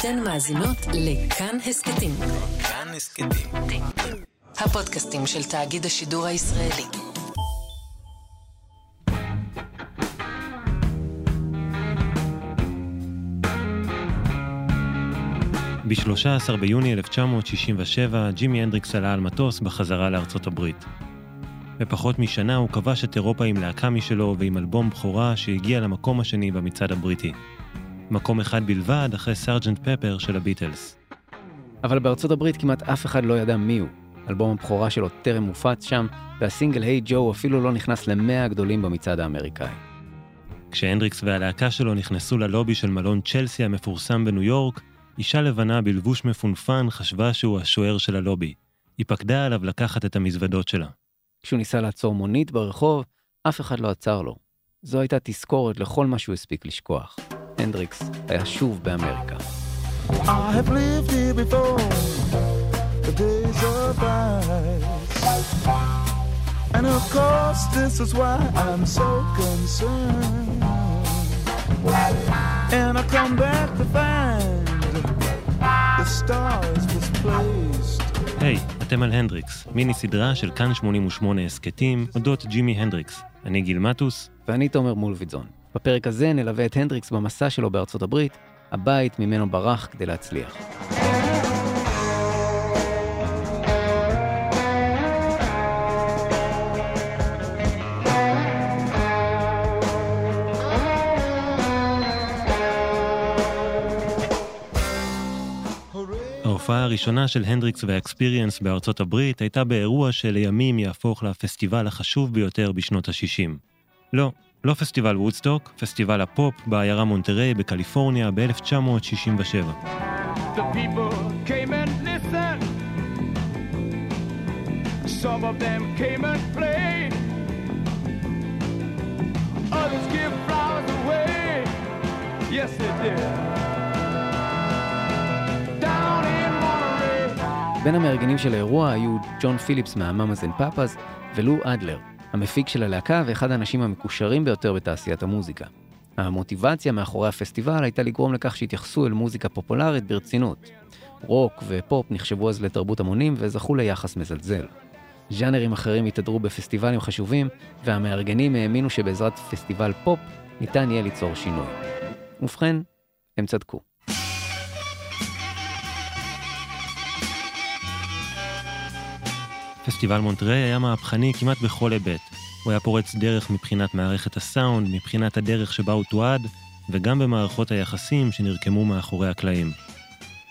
אתן מאזינות לכאן הסקטים. כאן הסקטים. הפודקאסטים של תאגיד השידור הישראלי. ב-13 ביוני 1967 ג'ימי הנדריקס עלה על מטוס בחזרה לארצות הברית. בפחות משנה הוא כבש את אירופה עם להקה משלו ועם אלבום בכורה שהגיע למקום השני במצעד הבריטי. מקום אחד בלבד אחרי סרג'נט פפר של הביטלס. אבל בארצות הברית כמעט אף אחד לא ידע מי הוא. אלבום הבכורה שלו טרם מופץ שם, והסינגל היי ג'ו אפילו לא נכנס ל100 הגדולים במצעד האמריקאי. כשהנדריקס והלהקה שלו נכנסו ללובי של מלון צ'לסי המפורסם בניו יורק, אישה לבנה בלבוש מפונפן חשבה שהוא השוער של הלובי. היא פקדה עליו לקחת את המזוודות שלה. כשהוא ניסה לעצור מונית ברחוב, אף אחד לא עצר לו. זו הייתה תזכורת לכל מה שהוא הספיק לשכוח. הנדריקס היה שוב באמריקה. I have lived here before, the days of ice. And of course this is why I'm so concerned. And I come back to find the stars misplaced. היי, אתם על הנדריקס, מיני סדרה של כאן 88 הסקטים אודות ג'ימי הנדריקס. אני גיל מטוס. ואני תומר מולביטזון. בפרק הזה נלווה את הנדריקס במסע שלו בארצות הברית, הבית ממנו ברח כדי להצליח. ההופעה הראשונה של הנדריקס והאקספיריאנס בארצות הברית הייתה באירוע שלימים יהפוך לפסטיבל החשוב ביותר בשנות ה-60. לא פסטיבל וודסטוק, פסטיבל הפופ בעיירה מונטריי בקליפורניה ב-1967. The people came and listened. Some of them came and played. Others give flowers away. Yes, they did. Down in Monterey. בין המארגנים של האירוע היו ג'ון פיליפס מהמאמאז אנד פאפאז ולו אדלר, המפיק של הלהקה ואחד האנשים המקושרים ביותר בתעשיית המוזיקה. המוטיבציה מאחורי הפסטיבל הייתה לגרום לכך שהתייחסו אל מוזיקה פופולרית ברצינות. רוק ופופ נחשבו אז לתרבות המונים וזכו ליחס מזלזל. ז'אנרים אחרים התהדרו בפסטיבלים חשובים, והמארגנים האמינו שבעזרת פסטיבל פופ ניתן יהיה ליצור שינוי. ובכן, הם צדקו. פסטיבל מונטריי היה מהפכני כמעט בכל היבט. הוא היה פורץ דרך מבחינת מערכת הסאונד, מבחינת הדרך שבה הוא תועד, וגם במערכות היחסים שנרקמו מאחורי הקלעים.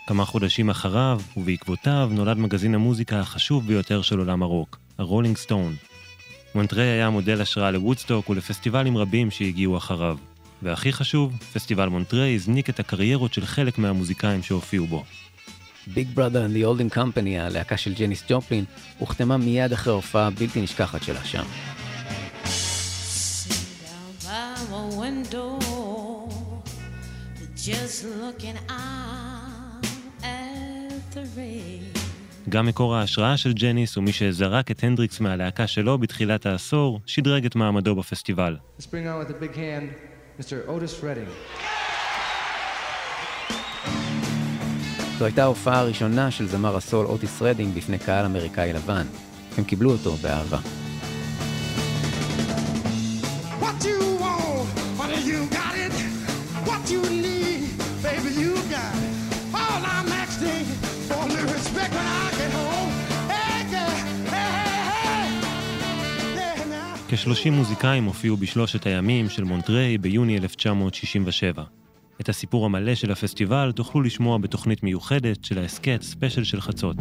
כמה חודשים אחריו, ובעקבותיו, נולד מגזין המוזיקה החשוב ביותר של עולם הרוק, הרולינג סטון. מונטריי היה מודל השראה לוודסטוק ולפסטיבלים רבים שהגיעו אחריו. והכי חשוב, פסטיבל מונטריי הזניק את הקריירות של חלק מהמוזיקאים שהופיעו בו. Big Brother and the Holding Company, הלהקה של ג'ניס ג'ופלין, הוכתמה מיד אחרי הופעה בלתי נשכחת שלה שם. גם מקור ההשראה של ג'ניס הוא מי שזרק את הנדריקס מהלהקה שלו בתחילת העשור, שדרג את מעמדו בפסטיבל. Let's bring out with a big hand, Mr. Otis Redding. זו הייתה ההופעה הראשונה של זמר הסול אוטיס רדינג בפני קהל אמריקאי לבן. הם קיבלו אותו באהבה. What you want, but you got it. What you need, baby, you got it. All I'm asking for the respect when I get home. כ-30 מוזיקאים הופיעו בשלושת הימים של מונטריי ביוני 1967. את הסיפור המלא של הפסטיבל תוכלו לשמוע בתוכנית מיוחדת של ההסקט ספשייל של חצות.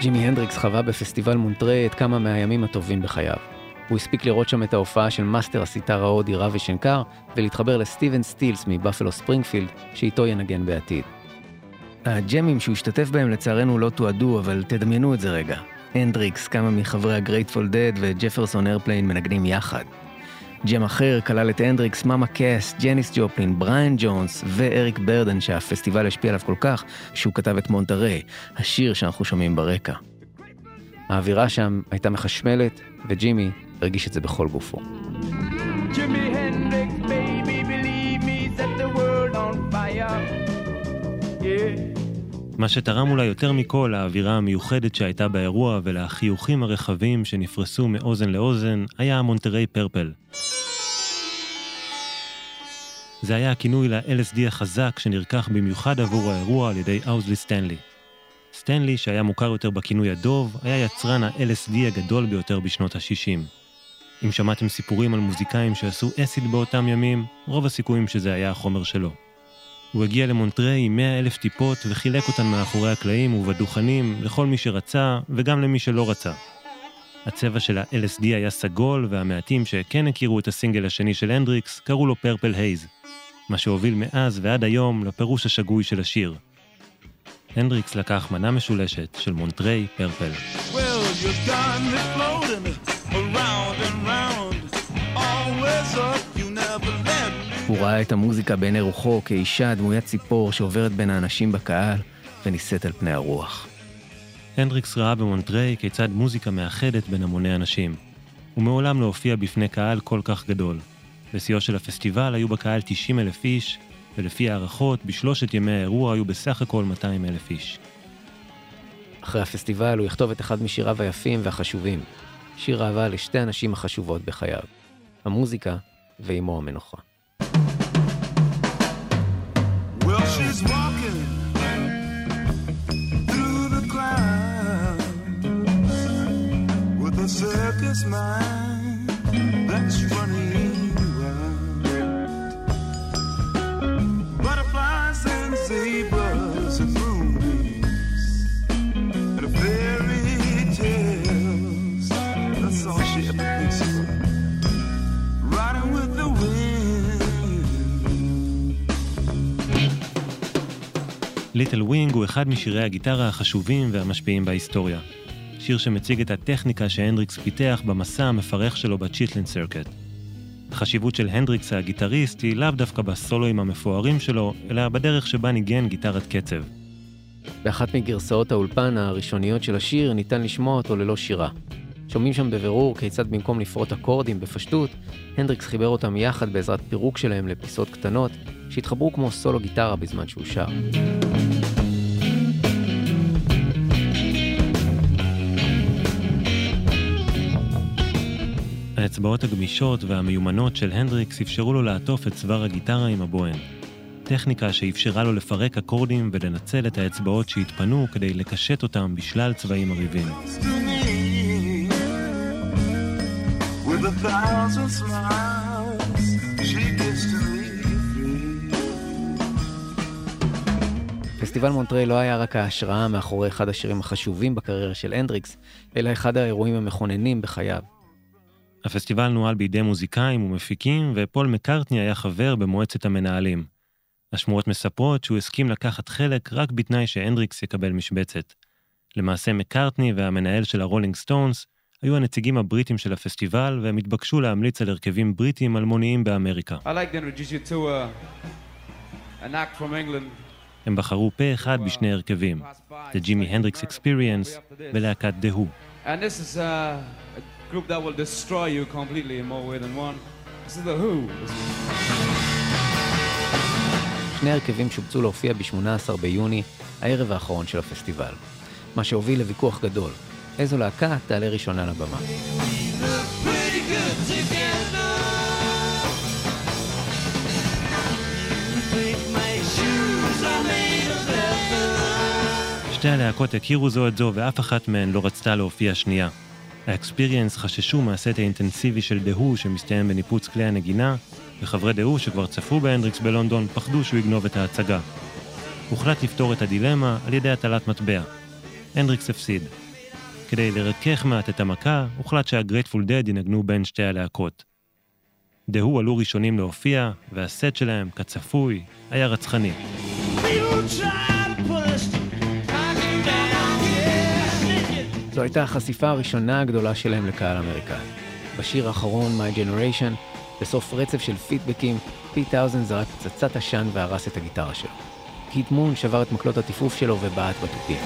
ג'ימי הנדריקס חווה בפסטיבל מונטריי את כמה מהימים הטובים בחייו. הוא הספיק לראות שם את ההופעה של מאסטר הסיטר ההודי רבי שנקר, ולהתחבר לסטיבן סטילס מבאפלו ספרינגפילד, שאיתו ינגן בעתיד. הג'מים שהוא השתתף בהם לצערנו לא תועדו, אבל תדמיינו את זה רגע. הנדריקס, כמה מחברי הגרייטפול דד וג'פרסון איירפליין מנגנים יחד. ג'ם אחר כלל את הנדריקס, מאמה קאס, ג'ניס ג'ופלין, בריאן ג'ונס ואריק ברדן, שהפסטיבל השפיע עליו כל כך שהוא כתב את מונטריי, השיר שאנחנו שומעים ברקע. האווירה שם הייתה מחשמלת, וג'ימי הרגיש את זה בכל גופו. Jimi Hendrix, baby, believe me, set the world on fire. Yeah. מה שתרם אולי יותר מכל האווירה המיוחדת שהייתה באירוע ולחיוכים הרחבים שנפרסו מאוזן לאוזן היה המונטריי פרפל. זה היה הכינוי ל-LSD החזק שנרקח במיוחד עבור האירוע על ידי אוזלי סטנלי. סטנלי, שהיה מוכר יותר בכינוי הדוב, היה יצרן ה-LSD הגדול ביותר בשנות ה-60. אם שמעתם סיפורים על מוזיקאים שעשו אסיד באותם ימים, רוב הסיכויים שזה היה החומר שלו. הוא הגיע למונטריי עם 100,000 טיפות וחילק אותן מאחורי הקלעים ובדוכנים לכל מי שרצה וגם למי שלא רצה. הצבע של ה-LSD היה סגול, והמעטים שכן הכירו את הסינגל השני של הנדריקס קראו לו פרפל הייז, מה שהוביל מאז ועד היום לפירוש השגוי של השיר. הנדריקס לקח מנה משולשת של מונטריי פרפל. הוא ראה את המוזיקה בעיני רוחו כאישה דמוית ציפור שעוברת בין האנשים בקהל וניסית על פני הרוח. הנדריקס ראה במונטריי כיצד מוזיקה מאחדת בין המוני אנשים. הוא מעולם לא הופיע בפני קהל כל כך גדול. בסיוע של הפסטיבל היו בקהל 90,000 איש, ולפי הערכות בשלושת ימי האירוע היו בסך הכל 200,000 איש. אחרי הפסטיבל הוא יכתוב את אחד משיריו היפים והחשובים, שיר אהבה לשתי הנשים החשובות בחייו, המוזיקה ואימו המנוחה. Well, she's walking through the cloud with a circus mind that's running wild. Butterflies and zebras and moonbeams and fairy tales, that's all she ever thinks of. Riding with the wind. ליטל ווינג הוא אחד משירי הגיטרה החשובים והמשפיעים בהיסטוריה. שיר שמציג את הטכניקה שהנדריקס פיתח במסע המפרך שלו בצ'יטלין סרקט. החשיבות של הנדריקס הגיטריסט היא לאו דווקא בסולואים המפוארים שלו, אלא בדרך שבה ניגן גיטרת קצב. באחת מגרסאות האולפן הראשוניות של השיר ניתן לשמוע אותו ללא שירה. שומעים שם בבירור כיצד במקום לפרוט אקורדים בפשטות, הנדריקס חיבר אותם יחד בעזרת פירוק שלהם לפיסות קטנות שהתחברו כמו סולו גיטרה בזמן שהוא שר. האצבעות הגמישות והמיומנות של הנדריקס אפשרו לו לעטוף את צוואר הגיטרה עם הבוהן. טכניקה שאפשרה לו לפרק אקורדים ולנצל את האצבעות שהתפנו כדי לקשט אותם בשלל צבעים עריבים. פסטיבל מונטריי לא היה רק ההשראה מאחורי אחד השירים החשובים בקריירה של הנדריקס, אלא אחד האירועים המכוננים בחייו. הפסטיבל נועל בידי מוזיקאים ומפיקים, ופול מקרטני היה חבר במועצת המנהלים. השמועות מספרות שהוא הסכים לקחת חלק רק בתנאי שהנדריקס יקבל משבצת. למעשה מקרטני והמנהל של הרולינג סטונס היו הנציגים הבריטים של הפסטיבל, והם התבקשו להמליץ על הרכבים בריטים אלמוניים באמריקה. הם בחרו פה אחד בשני הרכבים, The Jimi Hendrix Experience ולהקת The Who. And this is a group that will destroy you completely in more way than one. This is The Who. שני הרכבים שובצו להופיע ב-18 ביוני, הערב האחרון של הפסטיבל. מה שהוביל לוויכוח גדול. איזו להקה תעלה ראשונה לבמה. שתי הלהקות הכירו זו את זו ואף אחת מהן לא רצתה להופיע שנייה. האקספיריאנס חששו מהסט האינטנסיבי של דהו שמסתיים בניפוץ כלי הנגינה, וחברי דהו שכבר צפו בהנדריקס בלונדון פחדו שהוא יגנוב את ההצגה. הוחלט לפתור את הדילמה על ידי הטלת מטבע. הנדריקס הפסיד. כדי לרכך מעט את המכה, הוחלט שהגרייטפול דד ינגנו בין שתי הלהקות. דהו עלו ראשונים להופיע, והסט שלהם, כצפוי, היה רצחני. זו הייתה החשיפה הראשונה הגדולה שלהם לקהל אמריקאי. בשיר האחרון, My Generation, בסוף רצף של פידבקים, פיט טאונזנד זרק פצצת עשן והרס את הגיטרה שלו. קית' מון שבר את מקלות הטיפוף שלו ובעט בתופים.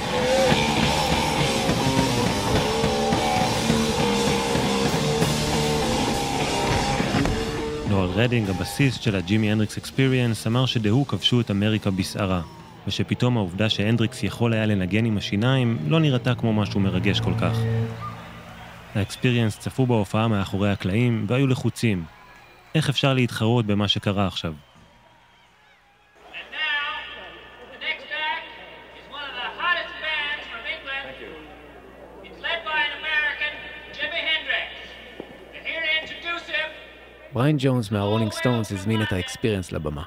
נואל רדינג, הבסיס של הג'ימי הנדריקס אקספיריאנס, אמר שדהו כבשו את אמריקה בסערה, ושפתאום העובדה שהנדריקס יכול היה לנגן עם השיניים לא נראתה כמו משהו מרגש כל כך. האקספיריאנס צפו בהופעה מאחורי הקלעים והיו לחוצים. איך אפשר להתחרות במה שקרה עכשיו? בריין ג'ונס מהרולינג סטונס הזמין את האקספיריאנס לבמה.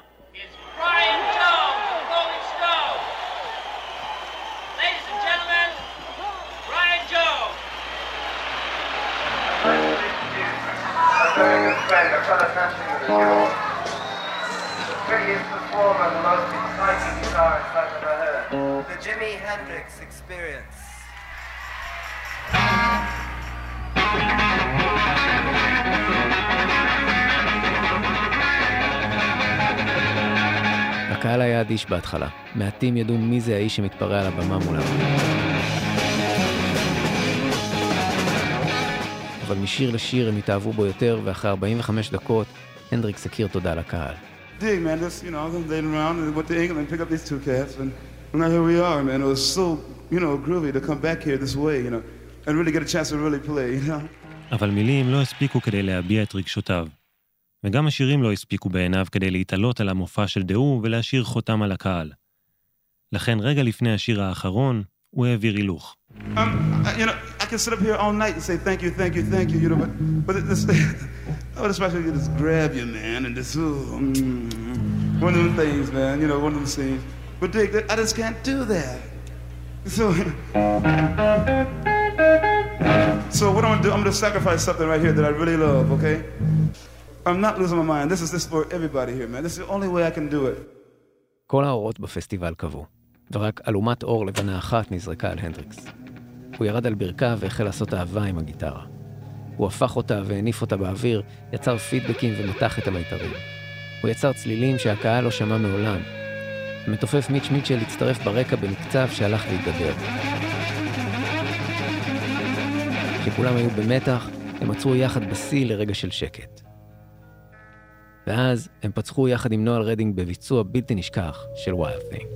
The Jimi Hendrix Experience. הקהל היה אדיש בהתחלה. מעטים ידעו מי זה האיש שמתפרע על הבמה מולם. אבל משיר לשיר הם התאהבו בו יותר, ואחרי 45 דקות, הנדריקס הכיר תודה לקהל. Dig, man, just, you know, I was dating around and went to England and picked up these two cats, and now here we are, man. It was so, you know, groovy to come back here this way, you know, and really get a chance to really play, you know. אבל מילים לא הספיקו כדי להביע את רגשותיו. וגם השירים לא הספיקו בעיניו כדי להתעלות על המופע של דהו ולהשאיר חותם על הקהל. לכן רגע לפני השיר האחרון, הוא העביר הילוך. You know, I can sit up here all night and say thank you, thank you, thank you, you know, but this, I would especially just grab you, man, and just, one of them things, man, you know, one of them things. But dig, I just can't do that. So what I'm going to do, I'm going to sacrifice something right here that I really love, okay? I'm not losing my mind. This is for everybody here, man. This is the only way I can do it. כל האורות בפסטיבל קבעו, ורק אלומת אור לבנה אחת נזרקה על הנדריקס. הוא ירד על ברכה והחל לעשות אהבה עם הגיטרה. הוא הפך אותה והניף אותה באוויר, יצר פידבקים ומתח את המיתרים. הוא יצר צלילים שהקהל לא שמע מעולם. המתופף מיץ' מיטשל הצטרף ברקע במקצב שהלך להתגבר. כשכולם היו במתח, הם עצרו יחד בשיא לרגע של שקט. ואז הם פצחו יחד עם נואל רדינג בביצוע בלתי נשכח של Wild Thing.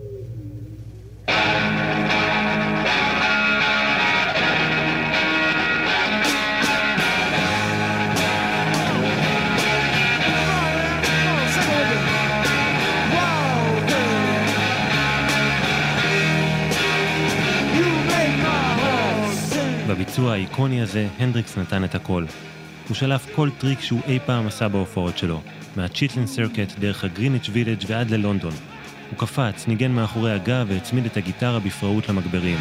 בביצוע האיקוני הזה, הנדריקס נתן את הכל. הוא שלף כל טריק שהוא אי פעם עשה בהופעות שלו. מהצ'יטלין סרקט דרך הגריניץ' וילג' ועד ללונדון. הוא קפץ, ניגן מאחורי הגב והצמיד את הגיטרה בפראות למגברים.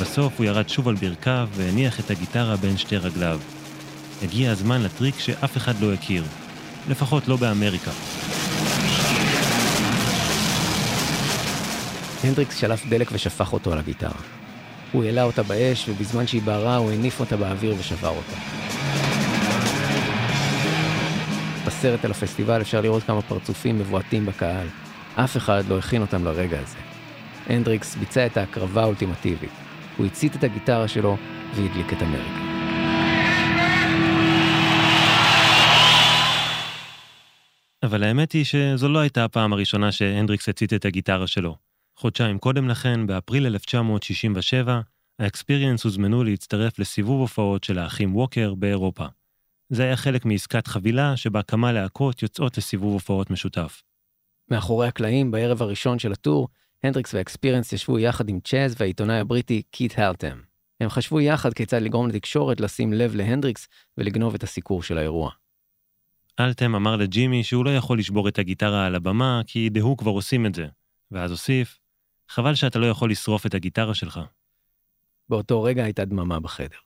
בסוף הוא ירד שוב על ברכיו והניח את הגיטרה בין שתי רגליו. הגיע הזמן לטריק שאף אחד לא הכיר, לפחות לא באמריקה. הנדריקס שלף דלק ושפך אותו על הגיטרה. הוא העלה אותה באש ובזמן שהיא בערה הוא הניף אותה באוויר ושבר אותה. בסרט על הפסטיבל אפשר לראות כמה פרצופים מבועטים בקהל. אף אחד לא הכין אותם לרגע הזה. הנדריקס ביצע את ההקרבה האולטימטיבית. הוא הציט את הגיטרה שלו והדליק את אמריקה. אבל האמת היא שזו לא הייתה הפעם הראשונה שהנדריקס הציט את הגיטרה שלו. חודשיים קודם לכן, באפריל 1967, האקספיריאנס הוזמנו להצטרף לסיבוב הופעות של האחים ווקר באירופה. זה היה חלק מעסקת חבילה שבה כמה להקות יוצאות לסיבוב הופעות משותף. מאחורי הקלעים, בערב הראשון של הטור, הנדריקס והאקספיריאנס ישבו יחד עם צ'אז והעיתונאי הבריטי קית' הארטם. הם חשבו יחד כיצד לגרום לתקשורת לשים לב להנדריקס ולגנוב את הסיקור של האירוע. הארטם אמר לג'ימי שהוא לא יכול לשבור את הגיטרה על הבמה כי דהו כבר עושים את זה, ואז הוסיף, חבל שאתה לא יכול לשרוף את הגיטרה שלך. באותו רגע הייתה דממה בחדר.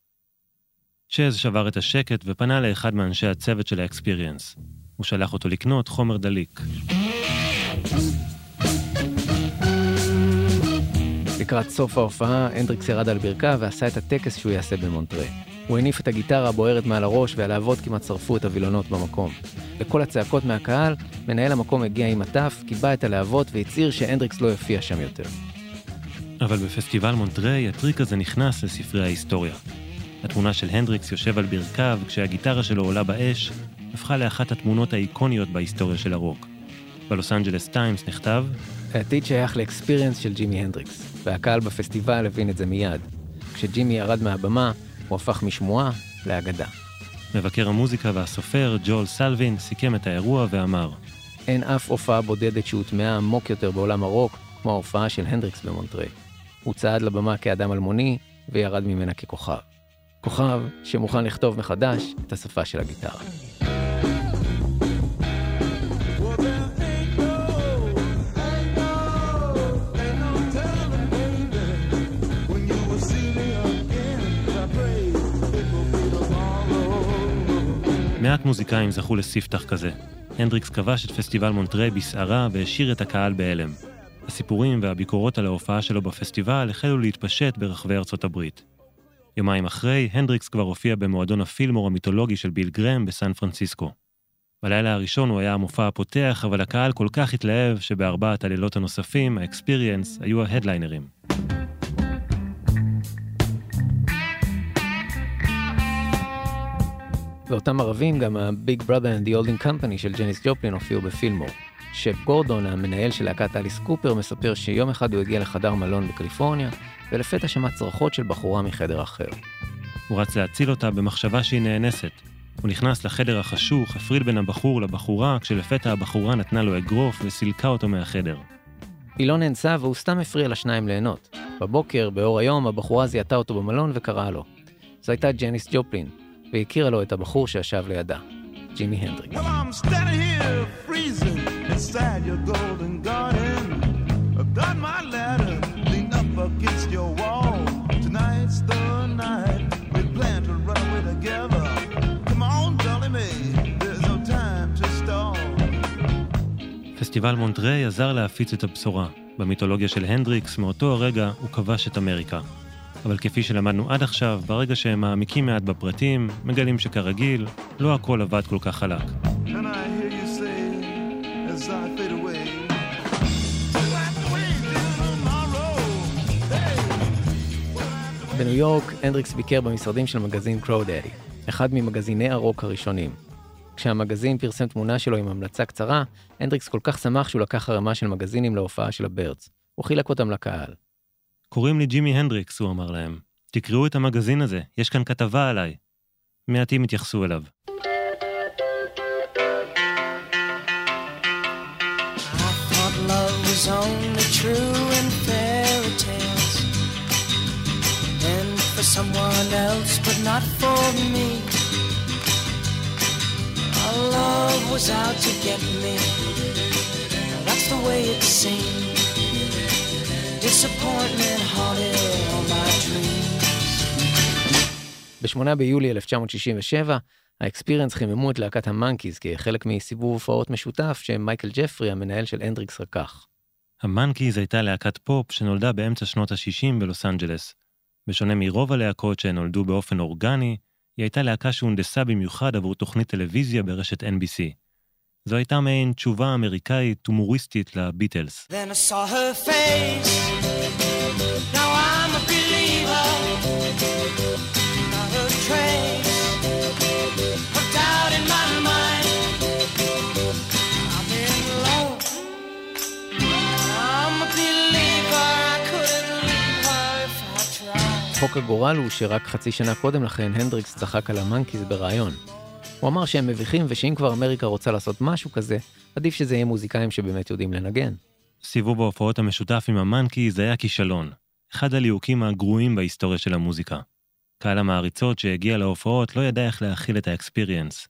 צ'אז שבר את השקט ופנה לאחד מאנשי הצוות של האקספיריאנס. הוא שלח אותו לקנות חומר דליק. לקראת סוף ההופעה, הנדריקס ירד על ברכה ועשה את הטקס שהוא יעשה במונטרי. הוא הניף את הגיטרה הבוערת מעל הראש והלהבות כמעט שרפו את הווילונות במקום. לכל הצעקות מהקהל, מנהל המקום הגיע עם מטף, קיבע את הלהבות והצהיר שהנדריקס לא יופיע שם יותר. אבל בפסטיבל מונטרי, הטריק הזה נכנס לספרי ההיסטוריה. התמונה של הנדריקס יושב על ברכיו כשהגיטרה שלו עולה באש, הפכה לאחת התמונות האיקוניות בהיסטוריה של הרוק. בלוס אנג'לס טיימס נכתב, העתיד שייך לאקספיריאנס של ג'ימי הנדריקס, והקהל בפסטיבל הבין את זה מיד. כשג'ימי ירד מהבמה, הוא הפך משמועה לאגדה. מבקר המוזיקה והסופר ג'ואל סלווין סיכם את האירוע ואמר, אין אף הופעה בודדת שהוטמעה עמוק יותר בעולם הרוק, כמו ההופעה של הנדריקס במונטריי. הוא צעד לבמה כאדם אלמוני וירד ממנה ככוכב. כוכב שמוכן לכתוב מחדש את השפה של הגיטרה. מעט מוזיקאים זכו לספתח כזה. הנדריקס כבש את פסטיבל מונטריי בסערה והשאיר את הקהל בהלם. הסיפורים והביקורות על ההופעה שלו בפסטיבל החלו להתפשט ברחבי ארצות הברית. יומיים אחרי, הנדריקס כבר הופיע במועדון הפילמור המיתולוגי של ביל גרם בסן פרנסיסקו. בלילה הראשון הוא היה המופע הפותח, אבל הקהל כל כך התלהב שבארבעת הלילות הנוספים, האקספיריאנס, היו ההדליינרים. ואותם ערבים גם ה-Big Brother and the Holding Company של ג'ניס ג'ופלין הופיעו בפילמור. שפ גורדון, המנהל של להקת אליס קופר, מספר שיום אחד הוא הגיע לחדר מלון בקליפורניה, ולפתע שמע צרחות של בחורה מחדר אחר. הוא רץ להציל אותה במחשבה שהיא נאנסת. הוא נכנס לחדר החשוך, הפריד בין הבחור לבחורה, כשלפתע הבחורה נתנה לו אגרוף וסילקה אותו מהחדר. היא לא נאנסה והוא סתם הפריע לשניים ליהנות. בבוקר, באור היום, הבחורה זיהתה אותו במלון וקראה לו. זו הייתה ג'ניס ג'ופלין, והכירה לו את הבחור שישב לידה, ג'ימי הנדריקס. Inside your golden garden I've done my letter Lean up against your wall Tonight's the night We plan to run away together Come on, darling me There's no time to stall פסטיבל מונטריי עזר להפיץ את הבשורה. במיתולוגיה של הנדריקס, מאותו הרגע הוא כבש את אמריקה. אבל כפי שלמדנו עד עכשיו, ברגע שהם מעמיקים מעט בפרטים, מגלים שכרגיל, לא הכל עבד כל כך חלק. בניו יורק, הנדריקס ביקר במשרדים של מגזין קרודאדי, אחד ממגזיני הרוק הראשונים. כשהמגזין פרסם תמונה שלו עם המלצה קצרה, הנדריקס כל כך שמח שהוא לקח הרמה של מגזינים להופעה של הברדס. הוא חילק אותם לקהל. קוראים לי ג'ימי הנדריקס, הוא אמר להם. תקראו את המגזין הזה, יש כאן כתבה עליי. מעטים התייחסו אליו. Love was only true in fairy tales And for someone else but not for me Our love was out to get me That's the way it seemed Disappointment haunted all my dreams ב-8 ביולי 1967 האקספיריאנס חיממו את להקת המנקיז כחלק מסיבוב הופעות משותף שמייקל ג'פרי, המנהל של הנדריקס, רקח. המנקיז הייתה להקת פופ שנולדה באמצע שנות ה-60 בלוס אנג'לס. בשונה מרוב הלהקות שנולדו באופן אורגני, היא הייתה להקה שהונדסה במיוחד עבור תוכנית טלוויזיה ברשת NBC. זו הייתה מעין תשובה אמריקאית הומוריסטית לביטלס. Then I saw her face Now I'm a believer Now her trace חוק הגורל הוא שרק חצי שנה קודם לכן הנדריקס צחק על המנקיז ברעיון. הוא אמר שהם מביכים ושאם כבר אמריקה רוצה לעשות משהו כזה, עדיף שזה יהיה מוזיקאים שבאמת יודעים לנגן. סיבוב ההופעות המשותף עם המנקיז היה כישלון, אחד הליהוקים הגרועים בהיסטוריה של המוזיקה. קהל המעריצות שהגיע להופעות לא ידע איך להכיל את האקספיריאנס.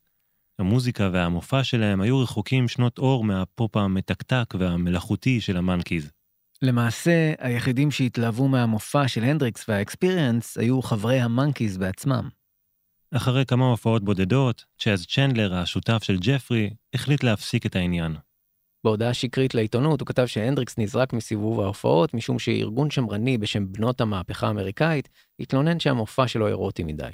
המוזיקה והמופע שלהם היו רחוקים שנות אור מהפופ המתקתק והמלאכותי של המנקיז. למעשה, היחידים שהתלהבו מהמופע של הנדריקס והאקספיריאנס היו חברי המנקיז בעצמם. אחרי כמה הופעות בודדות, צ'אז צ'נדלר, השותף של ג'פרי, החליט להפסיק את העניין. בהודעה שקרית לעיתונות הוא כתב שהנדריקס נזרק מסיבוב ההופעות משום שארגון שמרני בשם בנות המהפכה האמריקאית התלונן שהמופע שלו אירוטי מדי.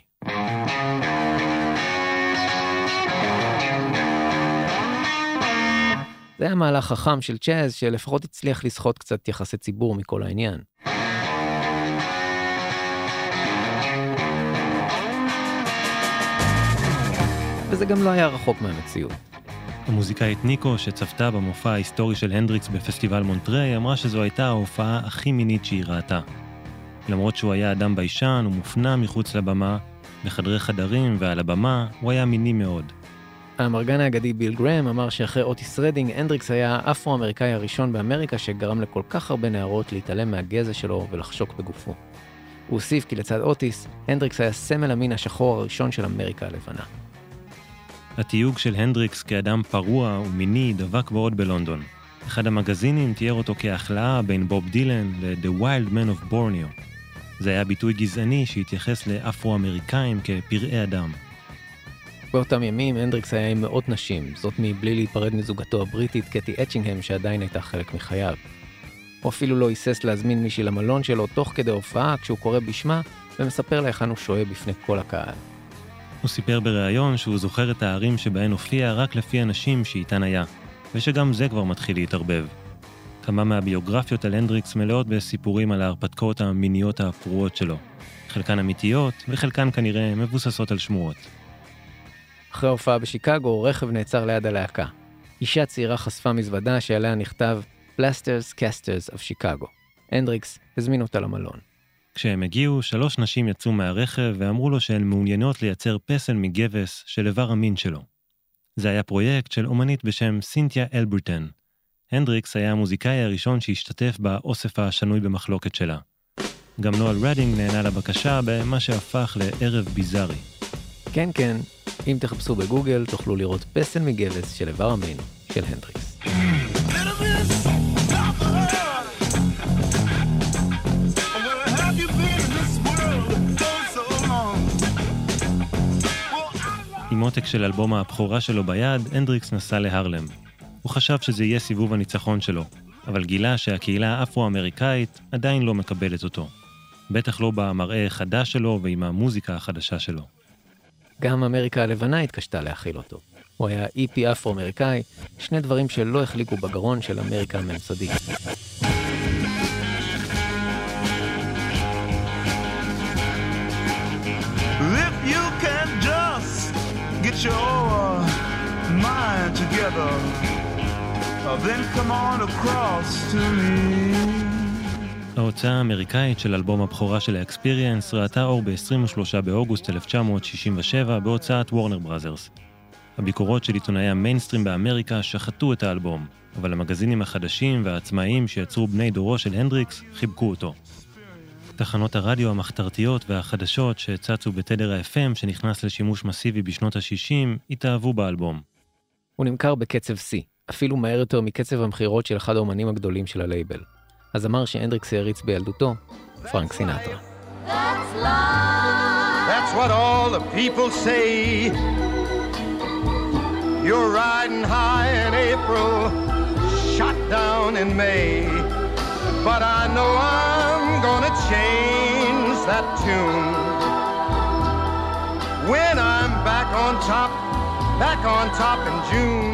זה היה מהלך חכם של צ'אז, שלפחות הצליח לסחוט קצת יחסי ציבור מכל העניין. וזה גם לא היה רחוק מהמציאות. המוזיקאית ניקו, שצפתה במופע ההיסטורי של הנדריקס בפסטיבל מונטריי, אמרה שזו הייתה ההופעה הכי מינית שהיא ראתה. למרות שהוא היה אדם ביישן ומופנה מחוץ לבמה, בחדרי חדרים ועל הבמה, הוא היה מיני מאוד. האמרגן האגדי ביל גרם אמר שאחרי אוטיס רדינג, הנדריקס היה האפרו-אמריקאי הראשון באמריקה שגרם לכל כך הרבה נערות להתעלם מהגזע שלו ולחשוק בגופו. הוא הוסיף כי לצד אוטיס, הנדריקס היה סמל המין השחור הראשון של אמריקה הלבנה. התיוג של הנדריקס כאדם פרוע ומיני דבק מאוד בלונדון. אחד המגזינים תיאר אותו כהכלאה בין בוב דילן ל-The Wild Man of Borneo. זה היה ביטוי גזעני שהתייחס לאפרו-אמריקאים כפראי אדם. באותם ימים, הנדריקס היה עם מאות נשים, זאת מבלי להיפרד מזוגתו הבריטית קטי אצ'ינגהם שעדיין הייתה חלק מחייו. הוא אפילו לא היסס להזמין מישהי למלון שלו תוך כדי הופעה כשהוא קורא בשמה ומספר לה היכן הוא שוהה בפני כל הקהל. הוא סיפר בריאיון שהוא זוכר את הערים שבהן הופיע רק לפי הנשים שאיתן היה, ושגם זה כבר מתחיל להתערבב. כמה מהביוגרפיות על הנדריקס מלאות בסיפורים על ההרפתקאות המיניות הפרועות שלו. חלקן אמיתיות וחלקן כנראה מבוססות על שמועות. אחרי ההופעה בשיקגו, רכב נעצר ליד הלהקה. אישה צעירה חשפה מזוודה שעליה נכתב Plasters Casters of Chicago. הנדריקס הזמין אותה למלון. כשהם הגיעו, 3 נשים יצאו מהרכב ואמרו לו שהן מעוניינות לייצר פסל מגבס של איבר המין שלו. זה היה פרויקט של אומנית בשם סינתיה אלברטן. הנדריקס היה המוזיקאי הראשון שהשתתף באוסף השנוי במחלוקת שלה. גם נואל רדינג נענה לבקשה במה שהפך לערב ביזרי. כן, כן, אם תחפשו בגוגל תוכלו לראות פסל מגבס של איבר המין של הנדריקס. עם מותק של אלבום הבכורה שלו ביד, הנדריקס נסע להרלם. הוא חשב שזה יהיה סיבוב הניצחון שלו, אבל גילה שהקהילה האפרו-אמריקאית עדיין לא מקבלת אותו. בטח לא במראה החדש שלו ועם המוזיקה החדשה שלו. גם אמריקה הלבנה התקשתה להכיל אותו. הוא היה איפי אפרו-אמריקאי, שני דברים שלא החליקו בגרון של אמריקה הממסדית. If you can just get your mind together. ההוצאה האמריקאית של אלבום הבכורה של האקספיריאנס ראתה אור ב-23 באוגוסט 1967 בהוצאת וורנר בראזרס. הביקורות של עיתונאי המיינסטרים באמריקה שחטו את האלבום, אבל המגזינים החדשים והעצמאיים שיצרו בני דורו של הנדריקס חיבקו אותו. תחנות הרדיו המחתרתיות והחדשות שצצו בתדר ה-FM שנכנס לשימוש מסיבי בשנות ה-60 התאהבו באלבום. הוא נמכר בקצב C. אפילו מהר יותר מקצב המחירות של אחד האומנים הגדולים של הלייבל. אז אמר שהנדריקס העריץ בילדותו, פרנק סינטרה. That's life. That's what all the people say. You're riding high in April, shot down in May. But I know I'm gonna change that tune. When I'm back on top in June.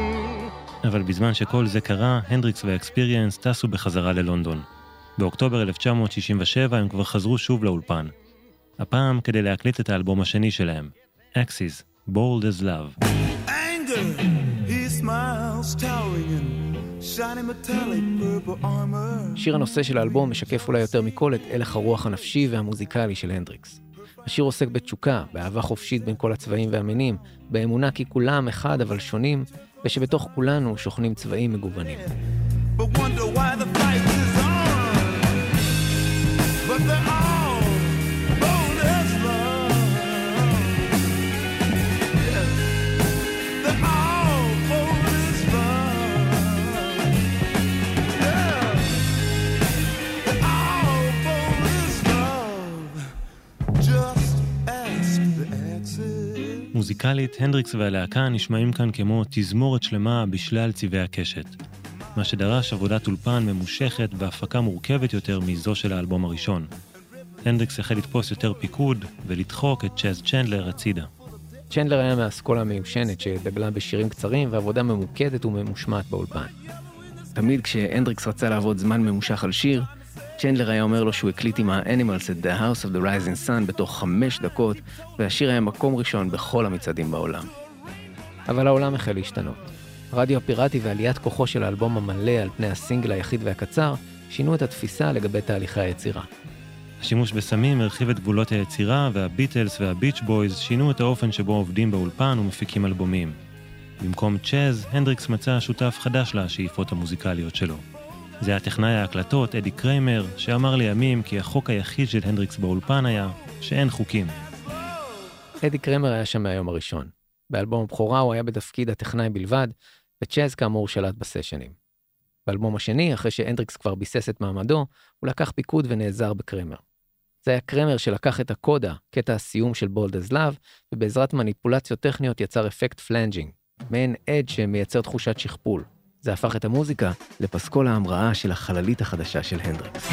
אבל בזמן שכל זה קרה, הנדריקס והאקספיריאנס טסו בחזרה ללונדון. באוקטובר 1967 הם כבר חזרו שוב לאולפן. הפעם כדי להקליט את האלבום השני שלהם, Axis Bold as Love. Anger, he smiles towering in shiny metallic purple armor. שיר הנושא של האלבום משקף אולי יותר מכל את הלך הרוח הנפשי והמוזיקלי של הנדריקס. השיר עוסק בתשוקה, באהבה חופשית בין כל הצבעים והמינים, באמונה כי כולם אחד אבל שונים, ושבתוך כולנו שוכנים צבעים מגוונים. מוזיקלית, הנדריקס והלהקה נשמעים כאן כמו תזמורת שלמה בשלל צבעי הקשת, מה שדרש עבודת אולפן ממושכת והפקה מורכבת יותר מזו של האלבום הראשון. הנדריקס החל לתפוס יותר פיקוד ולדחוק את צ'אז צ'נדלר הצידה. צ'נדלר היה מהאסכולה המיושנת שדגלה בשירים קצרים ועבודה ממוקדת וממושמעת באולפן. תמיד כשהנדריקס רצה לעבוד זמן ממושך על שיר, צ'נדלר היה אומר לו שהוא הקליט עם האנימלס את The House of the Rising Sun בתוך 5 דקות, והשיר היה מקום ראשון בכל המצעדים בעולם. אבל העולם החל להשתנות. רדיו הפיראטי ועליית כוחו של האלבום המלא על פני הסינגל היחיד והקצר, שינו את התפיסה לגבי תהליכי היצירה. השימוש בסמים הרחיב את גבולות היצירה, והביטלס והביץ' בויז שינו את האופן שבו עובדים באולפן ומפיקים אלבומים. במקום צ'אז, הנדריקס מצא שותף חדש לשאיפות המוזיקליות שלו. זה היה טכנאי ההקלטות, אדי קריימר, שאמר לימים כי החוק היחיד של הנדריקס באולפן היה שאין חוקים. אדי קריימר היה שם מהיום הראשון. באלבום הבכורה הוא היה בתפקיד הטכנאי בלבד, וצ'אז כאמור שלט בסשנים. באלבום השני, אחרי שהנדריקס כבר ביסס את מעמדו, הוא לקח פיקוד ונעזר בקריימר. זה היה קרמר שלקח את הקודה, קטע הסיום של בולד אז לאב, ובעזרת מניפולציות טכניות יצר אפקט פלנג'ינג, מעין עד שמייצר תחושת שכפול. זה הפך את המוזיקה לפסקול ההמראה של החללית החדשה של הנדריקס.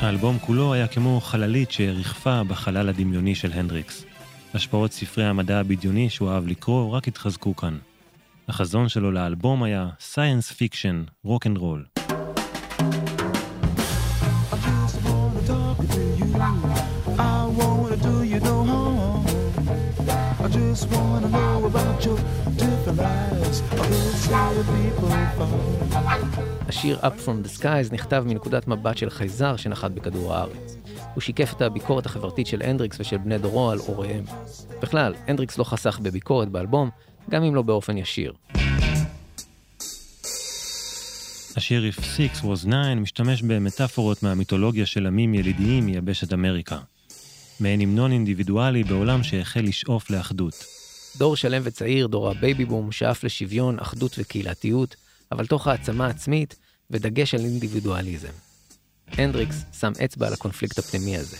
האלבום כולו היה כמו חללית שריחפה בחלל הדמיוני של הנדריקס. השפעות ספרי המדע הבדיוני שהוא אהב לקרוא רק התחזקו כאן. החזון שלו לאלבום היה Science Fiction, Rock and Roll. השיר Up From The Skies נכתב מנקודת מבט של חייזר שנחת בכדור הארץ. הוא שיקף את הביקורת החברתית של הנדריקס ושל בני דורו על הוריהם. בכלל, הנדריקס לא חסך בביקורת באלבום, גם אם לא באופן ישיר. השיר If Six Was Nine משתמש במטאפורות מהמיתולוגיה של עמים ילידיים מייבשת אמריקה. מעין המנון אינדיבידואלי בעולם שהחל לשאוף לאחדות. דור שלם וצעיר, דור הבייבי בום, שאף לשוויון, אחדות וקהילתיות, אבל תוך העצמה עצמית ודגש על אינדיבידואליזם. הנדריקס שם אצבע על הקונפליקט הפנימי הזה.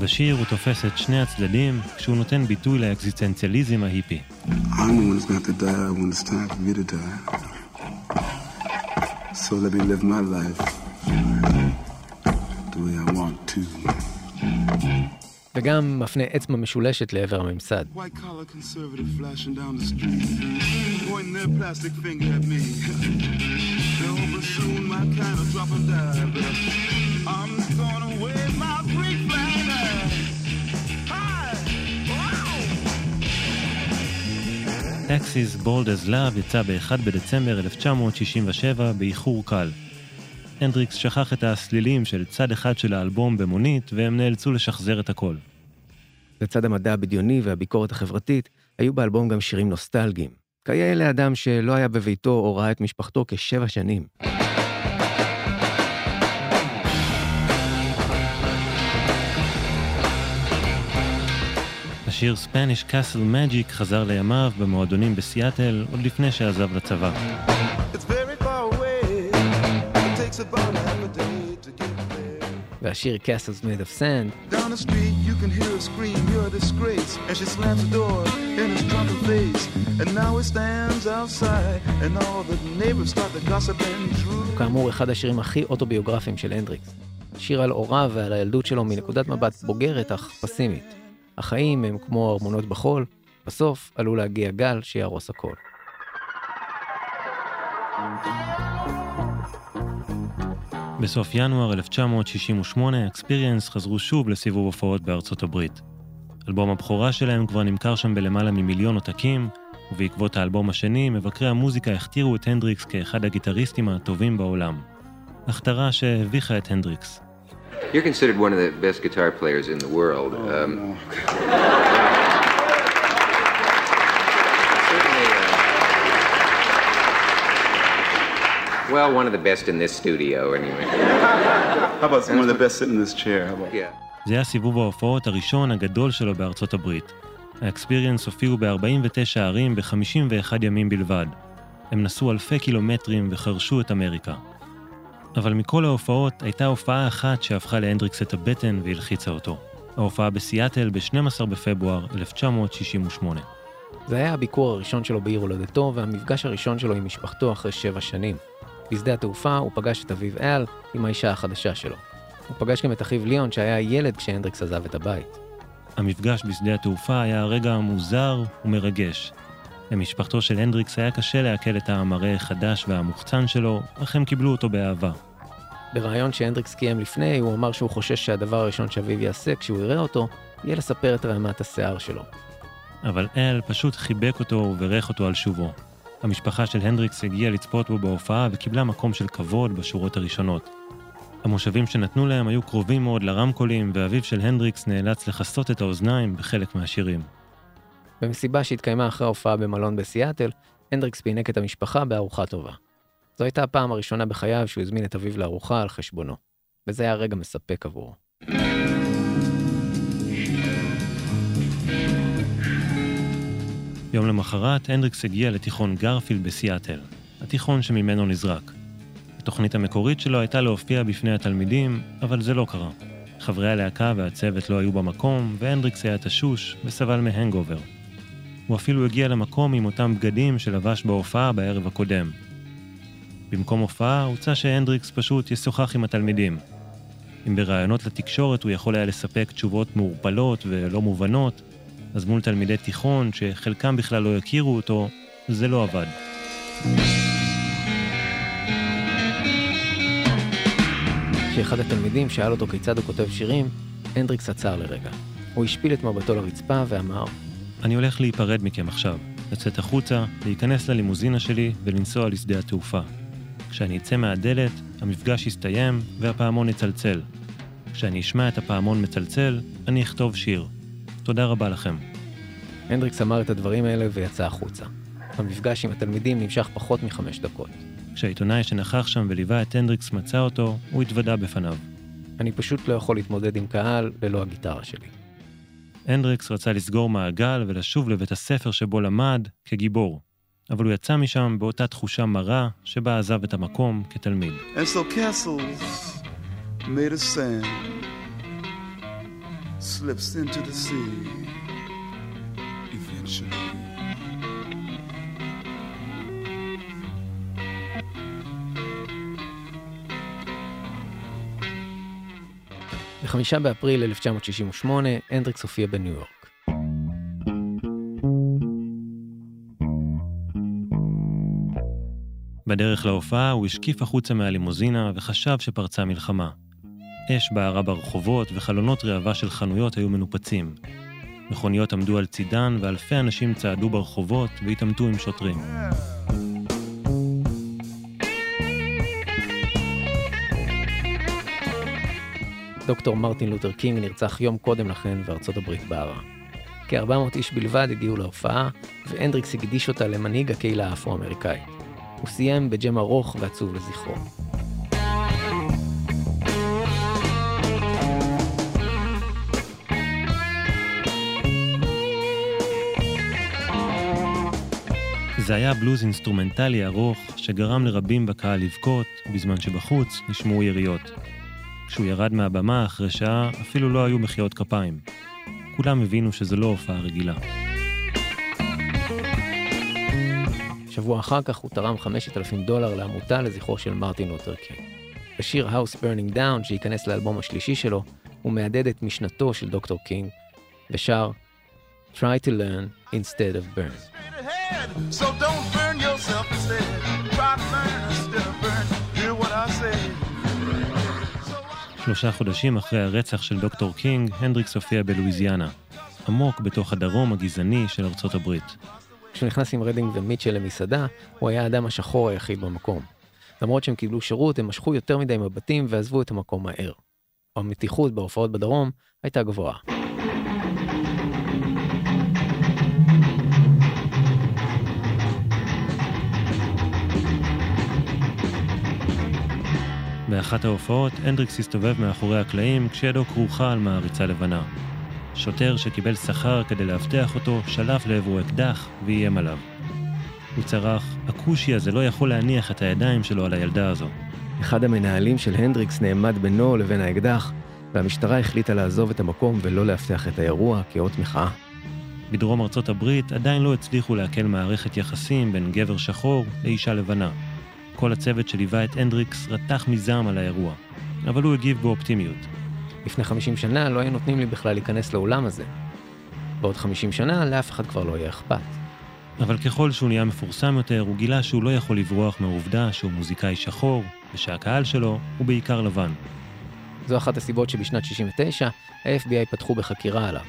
בשיר הוא תופס את שני הצדדים כשהוא נותן ביטוי לאקזיסטנציאליזם ההיפי. So let me live my life the way I want to. וגם מפנה אצבע משולשת לעבר הממסד. Axis Bold as Love יצא ב-1 בדצמבר 1967 באיחור קל. הנדריקס שכח את הסלילים של צד אחד של האלבום במונית, והם נאלצו לשחזר את הכל. לצד המדע הבדיוני והביקורת החברתית, היו באלבום גם שירים נוסטלגיים. כאלה לאדם שלא היה בביתו או ראה את משפחתו כשבע שנים. השיר Spanish Castle Magic חזר לימיו במועדונים בסיאטל עוד לפני שעזב לצבא. והשיר Castles Made of Sand הוא כאמור אחד השירים הכי אוטוביוגרפיים של הנדריקס. שיר על הוריו ועל הילדות שלו מנקודת מבט בוגרת אך פסימית. החיים הם כמו הרמונות בחול, בסוף עלול להגיע גל שירוס הכל. בסוף ינואר 1968, אקספיריאנס חזרו שוב לסיבוב הופעות בארצות הברית. אלבום הבכורה שלהם כבר נמכר שם בלמעלה ממיליון עותקים, ובעקבות האלבום השני, מבקרי המוזיקה הכתירו את הנדריקס כאחד הגיטריסטים הטובים בעולם. הכתרה שהביכה את הנדריקס. You're considered one of the best guitar players in the world. No. Well, one of the best in this studio anyway. How about one of the best sitting in this chair? How about? Yeah. זה היה סיבוב ההופעות הראשון הגדול שלו בארצות הברית. האקספיריאנס הופיעו ב-49 ערים ב-51 ימים בלבד. הם נסעו אלפי קילומטרים וחרשו את אמריקה. אבל מכל ההופעות הייתה הופעה אחת שהפכה להנדריקס את הבטן והלחיצה אותו. ההופעה בסיאטל ב-12 בפברואר 1968. זה היה הביקור הראשון שלו בעיר הולדתו והמפגש הראשון שלו עם משפחתו אחרי 7 שנים. בשדה התעופה הוא פגש את אביו אל עם האישה החדשה שלו. הוא פגש גם את אחיו ליאון שהיה ילד כשהנדריקס עזב את הבית. המפגש בשדה התעופה היה הרגע מוזר ומרגש. למשפחתו של הנדריקס היה קשה להקל את המראה החדש והמוחצן שלו, אך הם קיבלו אותו באהבה. ברעיון שהנדריקס קיים לפני, הוא אמר שהוא חושש שהדבר הראשון שאביו יעשה כשהוא יראה אותו, יהיה לספר את רעמת השיער שלו. אבל אל פשוט חיבק אותו וברך אותו על שובו. המשפחה של הנדריקס הגיעה לצפות בו בהופעה וקיבלה מקום של כבוד בשורות הראשונות. המושבים שנתנו להם היו קרובים מאוד לרמקולים, ואביו של הנדריקס נאלץ לחסות את האוזניים בחלק מהשירים. במסיבה שהתקיימה אחרי ההופעה במלון בסיאטל, הנדריקס פינק את המשפחה בארוחה טובה. זו הייתה הפעם הראשונה בחייו שהוא הזמין את אביו לארוחה על חשבונו, וזה היה רגע מספק עבורו. יום למחרת, הנדריקס הגיע לתיכון גרפילד בסיאטל, התיכון שממנו נזרק. התוכנית המקורית שלו הייתה להופיע בפני התלמידים, אבל זה לא קרה. חברי הלהקה והצוות לא היו במקום, והנדריקס היה תשוש וסבל מהנגובר. הוא אפילו הגיע למקום עם אותם בגדים שלבש בהופעה בערב הקודם. במקום הופעה, הוצא שהנדריקס פשוט ישוחח עם התלמידים. אם ברעיונות לתקשורת הוא יכול היה לספק תשובות מעורפלות ולא מובנות, אז מול תלמידי תיכון שחלקם בכלל לא יכירו אותו, זה לא עבד. כשאחד התלמידים שאל אותו כיצד הוא כותב שירים, הנדריקס עצר לרגע. הוא השפיל את מבטו לרצפה ואמר, אני הולך להיפרד מכם עכשיו, לצאת החוצה, להיכנס ללימוזינה שלי ולנסוע לשדה התעופה. כשאני אצא מהדלת, המפגש יסתיים והפעמון יצלצל. כשאני אשמע את הפעמון מצלצל, אני אכתוב שיר. תודה רבה לכם. הנדריקס אמר את הדברים האלה ויצא החוצה. המפגש עם התלמידים נמשך פחות מ5 דקות. כשהעיתונאי שנכח שם וליווה את הנדריקס מצא אותו, הוא התוודה בפניו. אני פשוט לא יכול להתמודד עם קהל ללא הגיטרה שלי. הנדריקס רצה לסגור מעגל ולשוב לבית הספר שבו למד כגיבור, אבל הוא יצא משם באותה תחושה מרה שבה עזב את המקום כתלמיד. And so castles made of sand slips into the sea eventually. ב-5 באפריל 1968, הנדריקס הופיע בניו יורק. בדרך להופעה הוא השקיף החוצה מהלימוזינה וחשב שפרצה מלחמה. אש בערה ברחובות וחלונות רעבה של חנויות היו מנופצים. מכוניות עמדו על צידן ואלפי אנשים צעדו ברחובות והתעמתו עם שוטרים. דוקטור מרטין לותר קינג נרצח יום קודם לכן וארצות הברית בערה. כ-400 איש בלבד הגיעו להופעה, והנדריקס הקדיש אותה למנהיג הקהילה האפרו-אמריקאית. הוא סיים בג'ם ארוך ועצוב לזכרו. זה היה בלוז אינסטרומנטלי ארוך שגרם לרבים בקהל לבכות, בזמן שבחוץ נשמעו יריות. כשהוא ירד מהבמה אחרי שעה, אפילו לא היו מחיאות כפיים. כולם הבינו שזה לא הופעה רגילה. שבוע אחר כך הוא תרם $5,000 לעמותה לזכרו של מרטין לותר קינג. בשיר House Burning Down, שייכנס לאלבום השלישי שלו, הוא מעדד את משנתו של דוקטור קינג, ושר Try to learn instead of burn. So don't burn yourself instead. Try to learn instead of burn. Hear what I say. 3 חודשים אחרי הרצח של דוקטור קינג, הנדריקס הופיע בלואיזיאנה, עמוק בתוך הדרום הגזעני של ארצות הברית. כשהוא נכנס עם רדינג ומיטשל למסעדה, הוא היה האדם השחור היחיד במקום. למרות שהם קיבלו שירות, הם משכו יותר מדי מבטים ועזבו את המקום מהר. המתיחות בהופעות בדרום הייתה גבוהה. באחת ההופעות, הנדריקס הסתובב מאחורי הקלעים כשידו כרוכה על מעריצה לבנה. שוטר שקיבל שכר כדי להבטיח אותו, שלף לעברו אקדח ואיים עליו. הוא צרח, "הקושי הזה לא יכול להניח את הידיים שלו על הילדה הזו." אחד המנהלים של הנדריקס נעמד בינו לבין האקדח, והמשטרה החליטה לעזוב את המקום ולא להפתח את האירוע כאות מחאה. בדרום ארצות הברית עדיין לא הצליחו להקל מערכת יחסים בין גבר שחור לאישה לבנה. כל הצוות שליווה את הנדריקס רתח מזעם על האירוע, אבל הוא הגיב באופטימיות. לפני 50 שנה לא היו נותנים לי בכלל להיכנס לאולם הזה. בעוד 50 שנה לאף אחד כבר לא יהיה אכפת. אבל ככל שהוא נהיה מפורסם יותר, הוא גילה שהוא לא יכול לברוח מהעובדה שהוא מוזיקאי שחור, ושהקהל שלו הוא בעיקר לבן. זו אחת הסיבות שבשנת 69 ה-FBI פתחו בחקירה עליו.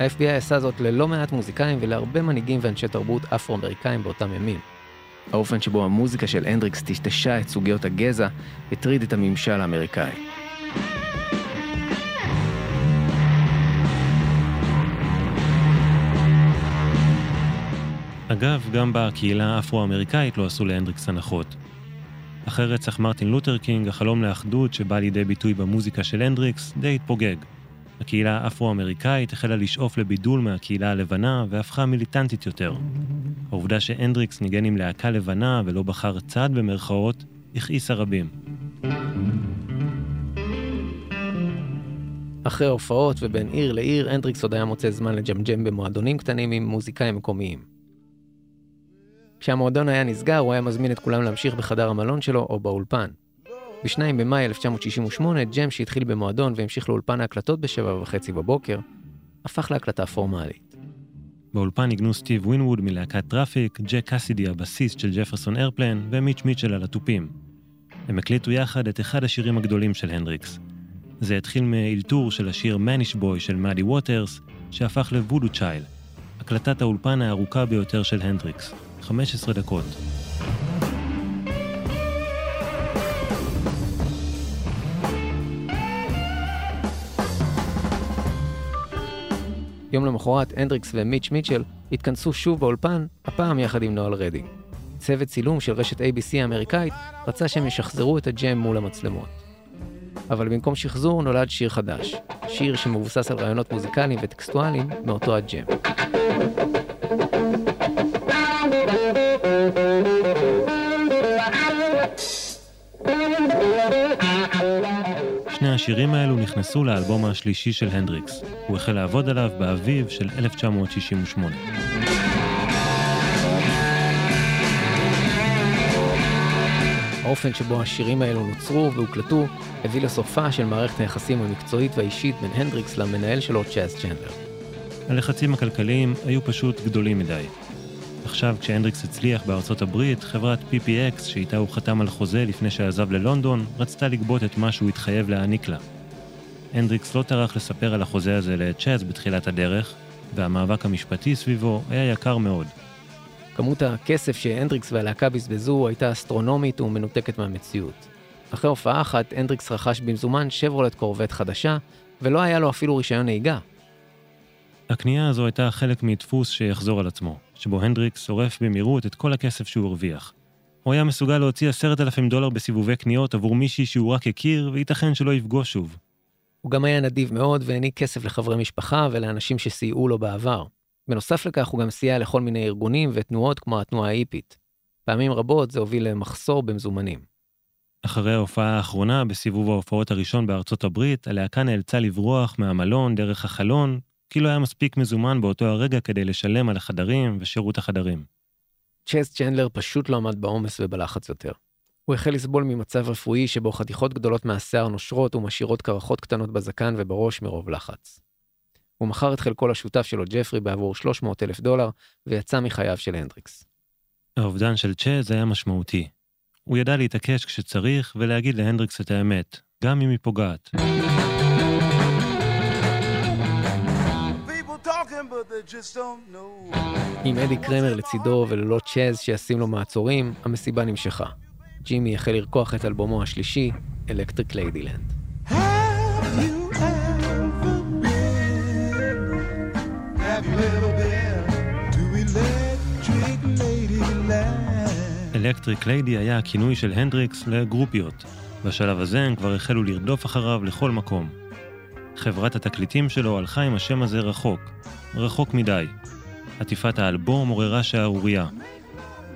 ה-FBI עשה זאת ללא מעט מוזיקאים ולהרבה מנהיגים ואנשי תרבות אפרו-אמריקאים באותם ימים. האופן שבו המוזיקה של הנדריקס טשטשה את סוגיות הגזע הטריד את הממשל האמריקאי. אגב, גם בקהילה האפרו-אמריקאית לא עשו להנדריקס הנחות. אחרי רצח מרטין לותר קינג, החלום לאחדות שבא לידי ביטוי במוזיקה של הנדריקס די התפוגג. הקהילה האפרו-אמריקאית החלה לשאוף לבידול מהקהילה הלבנה והפכה מיליטנטית יותר. העובדה שהנדריקס ניגן עם להקה לבנה ולא בחר צד במרכאות, הכעיסה רבים. אחרי הופעות ובין עיר לעיר, הנדריקס עוד היה מוצא זמן לג'מג'ם במועדונים קטנים עם מוזיקאים מקומיים. כשהמועדון היה נסגר, הוא היה מזמין את כולם להמשיך בחדר המלון שלו או באולפן. ב-2 במאי 1968, ג'ם שהתחיל במועדון והמשיך לאולפן ההקלטות ב-7:30 בבוקר, הפך להקלטה פורמלית. באולפן ניגנו סטיב ווינווד מלהקת טראפיק, ג'ק קאסידי הבסיסט של ג'פרסון איירפליין ומיץ' מיטשל על התופים. הם הקליטו יחד את אחד השירים הגדולים של הנדריקס. זה התחיל מאלתור של השיר "Manish Boy" של מאדי ווטרס, שהפך ל"וודו צ'ייל", הקלטת האולפן הארוכה ביותר של הנדריקס. 15 דקות. יום למחרת, הנדריקס ומיץ' מיטשל התכנסו שוב באולפן, הפעם יחד עם נואל רדינג. צוות צילום של רשת ABC האמריקאית רצה שהם ישחזרו את הג'ם מול המצלמות. אבל במקום שחזור נולד שיר חדש, שיר שמבוסס על רעיונות מוזיקליים וטקסטואליים מאותו הג'ם. שני השירים האלו נכנסו לאלבום השלישי של הנדריקס. הוא החל לעבוד עליו באביב של 1968. האופן שבו השירים האלו נוצרו והוקלטו הביא לסופה של מערכת היחסים המקצועית והאישית בין הנדריקס למנהל שלו, צ'אס צ'נדלר. הלחצים הכלכליים היו פשוט גדולים מדי. עכשיו כשהנדריקס הצליח בארצות הברית, חברת PPX שאיתה הוא חתם על חוזה לפני שעזב ללונדון, רצתה לגבות את מה שהוא התחייב להעניק לה. הנדריקס לא טרח לספר על החוזה הזה לצ'אז בתחילת הדרך, והמאבק המשפטי סביבו היה יקר מאוד. כמות הכסף שהנדריקס והלהקה בזבזו הייתה אסטרונומית ומנותקת מהמציאות. אחרי הופעה אחת, הנדריקס רכש במזומן שברולט קורבט חדשה, ולא היה לו אפילו רישיון נהיגה. הקנייה הזו הייתה חלק מדפוס שיחזור על עצמו, שבו הנדריקס שורף במהירות את כל הכסף שהוא הרוויח. הוא היה מסוגל להוציא $10,000 בסיבובי קניות עבור מישהי שהוא רק הכיר, וייתכן שלא יפגוש שוב. הוא גם היה נדיב מאוד, והעניק כסף לחברי משפחה ולאנשים שסייעו לו בעבר. בנוסף לכך, הוא גם סייע לכל מיני ארגונים ותנועות כמו התנועה האיפית. פעמים רבות זה הוביל למחסור במזומנים. אחרי ההופעה האחרונה, בסיבוב ההופעות הראשון בארצות הברית, הלהקה נאלצה לברוח מהמלון דרך החלון, כי לא היה מספיק מזומן באותו הרגע כדי לשלם על החדרים ושירות החדרים. צ'ס צ'נדלר פשוט לא עמד בעומס ובלחץ יותר. הוא החל לסבול ממצב רפואי שבו חתיכות גדולות מהשיער נושרות ומשאירות קרחות קטנות בזקן ובראש מרוב לחץ. הוא מכר את חלקו לשותף שלו ג'פרי בעבור $300,000 ויצא מחייו של הנדריקס. האובדן של צ'ס היה משמעותי. הוא ידע להתעקש כשצריך ולהגיד להנדריקס את האמת, גם אם היא פוגעת. עם אדי קרמר לצידו וללא צ'אז שישים לו מעצורים, המסיבה נמשכה. ג'ימי החל לרקוח את אלבומו השלישי, Electric Ladyland. Electric Lady היה הכינוי של הנדריקס לגרופיות. בשלב הזה הם כבר החלו לרדוף אחריו לכל מקום. חברת התקליטים שלו הלכה עם השם הזה רחוק. רחוק מדי. עטיפת האלבום עוררה שערוריה.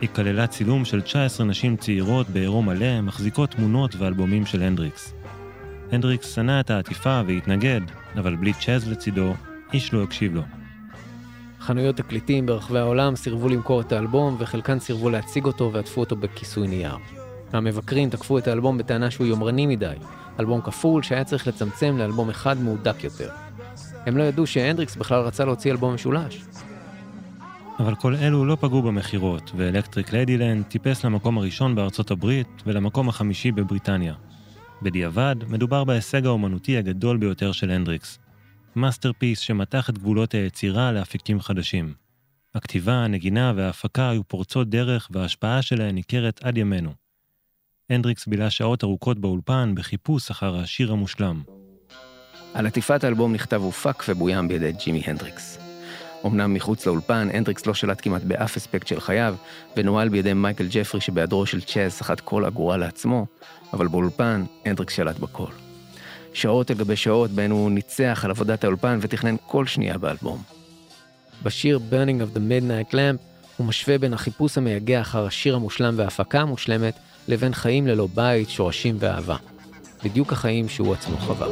היא כללה צילום של 19 נשים צעירות בעירום מלא, מחזיקות תמונות ואלבומים של הנדריקס. הנדריקס שנא את העטיפה והתנגד, אבל בלי צ'אז לצידו, איש לא הקשיב לו. חנויות תקליטים ברחבי העולם סירבו למכור את האלבום, וחלקן סירבו להציג אותו ועטפו אותו בכיסוי נייר. המבקרים תקפו את האלבום בטענה שהוא יומרני מדי, אלבום כפול שהיה צריך לצמצם לאלבום אחד מעודק יותר. הם לא ידעו שהנדריקס בכלל רצה להוציא אלבום משולש. אבל כל אלו לא פגעו במחירות, ואלקטריק ליידילנד טיפס למקום הראשון בארצות הברית ולמקום החמישי בבריטניה. בדיעבד, מדובר בהישג האומנותי הגדול ביותר של הנדריקס. מאסטרפיס שמתח את גבולות היצירה לאפיקים חדשים. הכתיבה, הנגינה וההפקה היו פורצות דרך וההשפעה שלה ניכרת עד ימינו. הנדריקס בילה שעות ארוכות באולפן בחיפוש אחר השיר המושלם. על עטיפת האלבום נכתב הופק ובוים בידי ג'ימי הנדריקס. אמנם מחוץ לאולפן, הנדריקס לא שלט כמעט באף אספקט של חייו, ונועל בידי מייקל ג'פרי שבהיעדרו של צ'אז סחט כל אגורה לעצמו, אבל באולפן, הנדריקס שלט בכל. שעות על גבי שעות בהן הוא ניצח על עבודת האולפן ותכנן כל שנייה באלבום. בשיר Burning of the Midnight Lamp הוא משווה בין החיפוש המייגע אחר השיר המושלם וההפקה המושלמת לבין חיים ללא בית, שורשים ואהבה. בדיוק החיים שהוא עצמו חווה.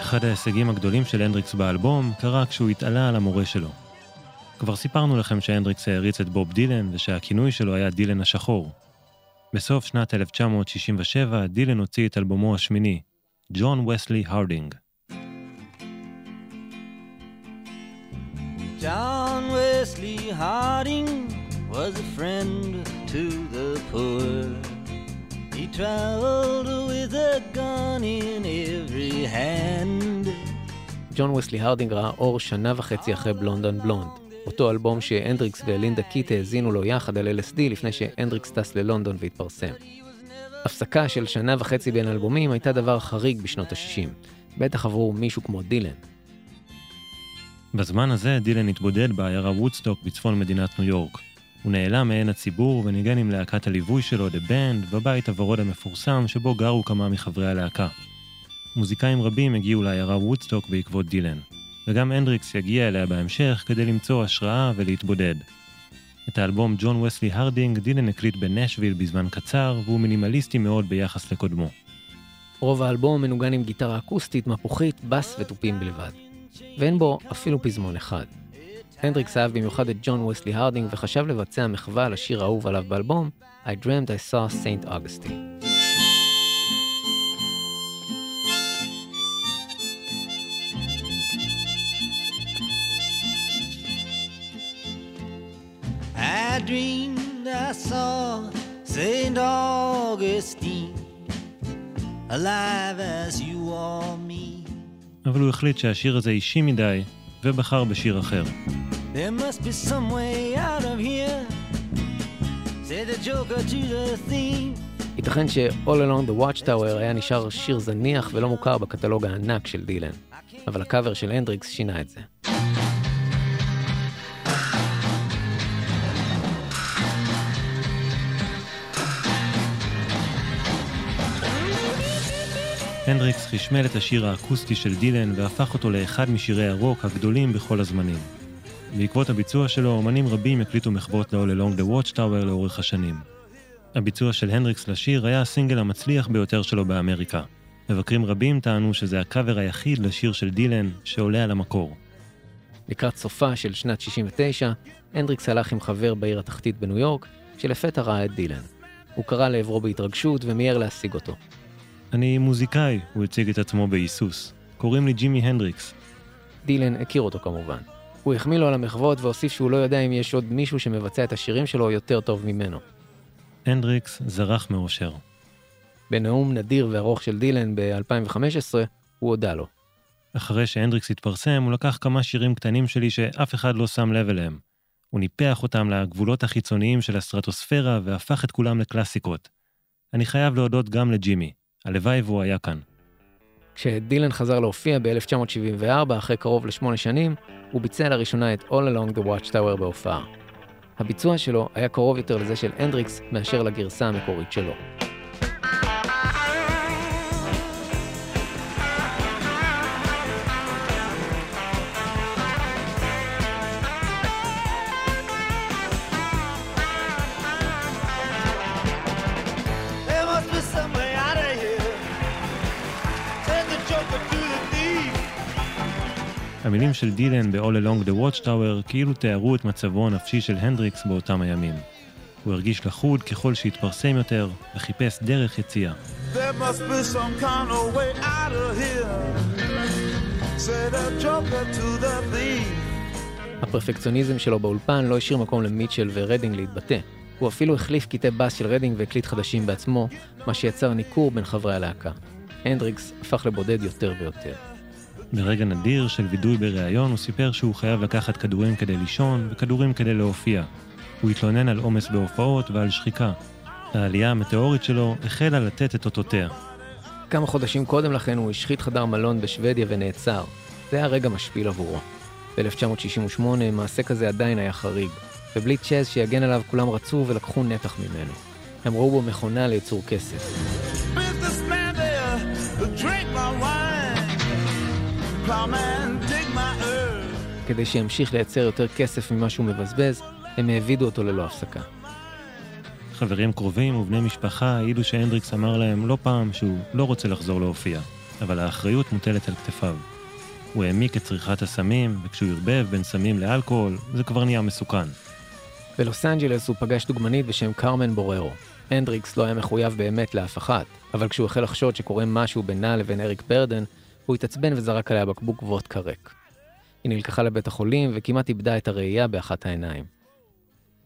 אחד ההישגים הגדולים של הנדריקס באלבום קרה כשהוא התעלה על המורה שלו. כבר סיפרנו לכם שהנדריקס העריץ את בוב דילן ושהכינוי שלו היה דילן השחור. בסוף שנת 1967 דילן הוציא את אלבומו השמיני, ג'ון וסלי הרדינג. John Wesley Harding was a friend to the poor. He traveled with a gun in every hand. ג'ון וסלי הרדינג ראה אור שנה וחצי אחרי בלונד אנד בלונד, אותו אלבום שהנדריקס ולינדה קיט האזינו לו יחד על LSD לפני שהנדריקס טס ללונדון והתפרסם. הפסקה של שנה וחצי בין אלבומים הייתה דבר חריג בשנות ה-60, בטח עבור מישהו כמו דילן. בזמן הזה דילן התבודד בעיירה וודסטוק בצפון מדינת ניו יורק. הוא נעלם מעין הציבור וניגן עם להקת הליווי שלו, The Band, בבית הוורוד המפורסם שבו גרו כמה מחברי הלהקה. מוזיקאים רבים הגיעו לעיירה וודסטוק בעקבות דילן, וגם הנדריקס יגיע אליה בהמשך כדי למצוא השראה ולהתבודד. את האלבום ג'ון וסלי הרדינג דילן הקליט בנשוויל בזמן קצר, והוא מינימליסטי מאוד ביחס לקודמו. רוב האלבום מנוגן עם גיטרה אקוסטית, מפוחית, בס וטופים בלבד. ואין בו אפילו פזמון אחד. הנדריקס אהב במיוחד את ג'ון וסלי הרדינג וחשב לבצע מחווה על השיר האהוב עליו באלבום, I Dreamt I Saw Saint Augustine. I dreamed I saw Saint Augustine alive as you are me. אבל הוא החליט שהשיר הזה אישי מדי, ובחר בשיר אחר. There must be some way out of here. Say the joker to the theme. ייתכן ש-All Along the Watchtower היה נשאר שיר זניח ולא מוכר בקטלוג הענק של דילן, אבל הקאבר של הנדריקס שינה את זה. הנדריקס חשמל את השיר האקוסטי של דילן והפך אותו לאחד משירי הרוק הגדולים בכל הזמנים. בעקבות הביצוע שלו, אמנים רבים הקליטו מחוות ל-All Along the Watchtower לאורך השנים. הביצוע של הנדריקס לשיר היה הסינגל המצליח ביותר שלו באמריקה. מבקרים רבים טענו שזה הקאבר היחיד לשיר של דילן שעולה על המקור. לקראת סופה של שנת 69, הנדריקס הלך עם חבר בעיר התחתית בניו יורק, שלפתע ראה את דילן. הוא קרא לעברו בהתרגשות ומיהר להשיג אותו. אני מוזיקאי, הוא הציג את עצמו באיסוס. קוראים לי ג'ימי הנדריקס. דילן הכיר אותו כמובן. הוא החמיא לו על המחוות והוסיף שהוא לא יודע אם יש עוד מישהו שמבצע את השירים שלו יותר טוב ממנו. הנדריקס זרח מאושר. בנאום נדיר וארוך של דילן ב-2015 הוא הודה לו. אחרי שהנדריקס התפרסם, הוא לקח כמה שירים קטנים שלי שאף אחד לא שם לב אליהם. הוא ניפח אותם לגבולות החיצוניים של הסטרטוספירה והפך את כולם לקלאסיקות. אני חייב להודות גם לג'ימי. הלוואי והוא היה כאן. כשדילן חזר להופיע ב-1974, אחרי קרוב ל8 שנים, הוא ביצע לראשונה את All Along the Watchtower בהופעה. הביצוע שלו היה קרוב יותר לזה של הנדריקס מאשר לגרסה המקורית שלו. המילים של דילן ב-All Along the Watchtower כאילו תיארו את מצבו הנפשי של הנדריקס באותם הימים. הוא הרגיש לחוד ככל שהתפרסם יותר וחיפש דרך יציאה. הפרפקציוניזם שלו באולפן לא השאיר מקום למיטשל ורדינג להתבטא. הוא אפילו החליף קטעי בס של רדינג והקליט חדשים בעצמו, מה שיצר ניכור בין חברי הלהקה. הנדריקס הפך לבודד יותר ויותר. ברגע נדיר של וידוי בריאיון, הוא סיפר שהוא חייב לקחת כדורים כדי לישון וכדורים כדי להופיע. הוא התלונן על עומס בהופעות ועל שחיקה. העלייה המטאורית שלו החלה לתת את אותותיה. כמה חודשים קודם לכן הוא השחית חדר מלון בשוודיה ונעצר. זה היה רגע משפיל עבורו. ב-1968 מעשה כזה עדיין היה חריג, ובלי צ'אז שיגן עליו כולם רצו ולקחו נתח ממנו. הם ראו בו מכונה ליצור כסף. כדי שימשיך לייצר יותר כסף ממה שהוא מבזבז, הם העבידו אותו ללא הפסקה. חברים קרובים ובני משפחה העידו שהנדריקס אמר להם לא פעם שהוא לא רוצה לחזור להופיע, אבל האחריות מוטלת על כתפיו. הוא העמיק את צריכת הסמים, וכשהוא הרבב בין סמים לאלכוהול, זה כבר נהיה מסוכן. בלוס אנג'לס הוא פגש דוגמנית בשם קרמן בוררו. הנדריקס לא היה מחויב באמת לאף אחת, אבל כשהוא החל לחשוד שקורה משהו בינה לבין אריק ברדן, הוא התעצבן וזרק עליה בקבוק וודקה ריק. היא נלקחה לבית החולים וכמעט איבדה את הראייה באחת העיניים.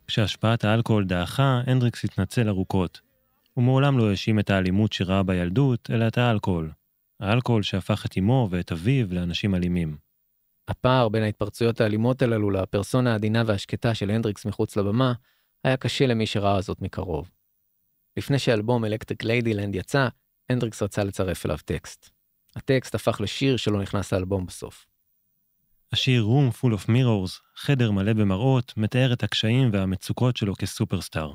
כשהשפעת האלכוהול דעכה, הנדריקס התנצל ארוכות. הוא מעולם לא האשים את האלימות שראה בילדות, אלא את האלכוהול. האלכוהול שהפך את אמו ואת אביו לאנשים אלימים. הפער בין ההתפרצויות האלימות הללו לפרסונה העדינה והשקטה של הנדריקס מחוץ לבמה, היה קשה למי שראה זאת מקרוב. לפני שהאלבום אלקטריק ליידילנד יצא, הנדריקס רצה לצרף אליו טקסט. הטקסט הפך לשיר שלא נכנס לאלבום בסוף. השיר Room Full of Mirrors, חדר מלא במראות, מתאר את הקשיים והמצוקות שלו כסופרסטאר.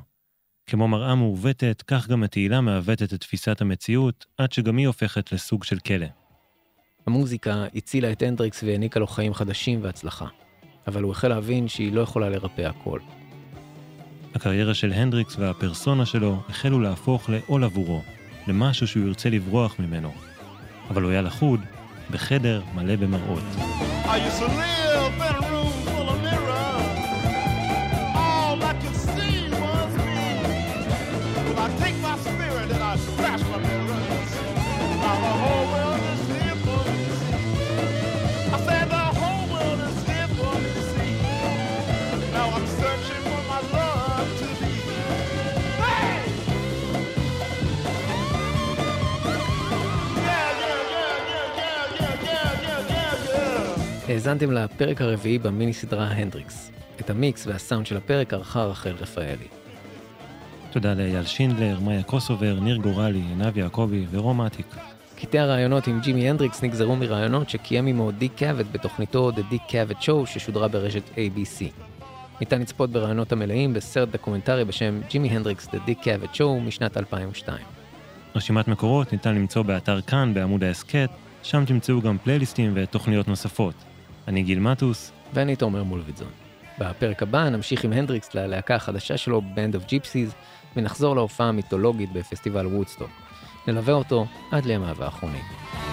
כמו מראה מעוותת, כך גם התהילה מעוותת את תפיסת המציאות, עד שגם היא הופכת לסוג של כלא. המוזיקה הצילה את הנדריקס והעניקה לו חיים חדשים והצלחה, אבל הוא החל להבין שהיא לא יכולה לרפא הכל. הקריירה של הנדריקס והפרסונה שלו החלו להפוך לעול עבורו, למשהו שהוא ירצה לברוח ממנו. אבל הוא היה לחוד בחדר מלא במראות. האזנתם לפרק הרביעי במיני סדרה הנדריקס. את המיקס והסאונד של הפרק ערכה רחל רפאלי. תודה לאייל שינדלר, מאיה קוסובר, ניר גורלי, ענב יעקבי ורומטיק. קטעי הרעיונות עם ג'ימי הנדריקס נגזרו מרעיונות שקיים עמו די קאבט בתוכניתו The Dick Cavett Show ששודרה ברשת ABC. ניתן לצפות ברעיונות המלאים בסרט דוקומנטרי בשם ג'ימי הנדריקס The Dick Cavett Show משנת 2002. רשימת מקורות ניתן למצוא באתר כאן בעמוד ההסכת, שם תמצאו גם פלייליסטים ותוכניות נוספות. אני גיל מטוס, ואני תומר מולביטזון. בפרק הבא נמשיך עם הנדריקס ללהקה החדשה שלו, Band of Gypsies, ונחזור להופעה המיתולוגית בפסטיבל וודסטוק. נלווה אותו עד לימיו האחרונים.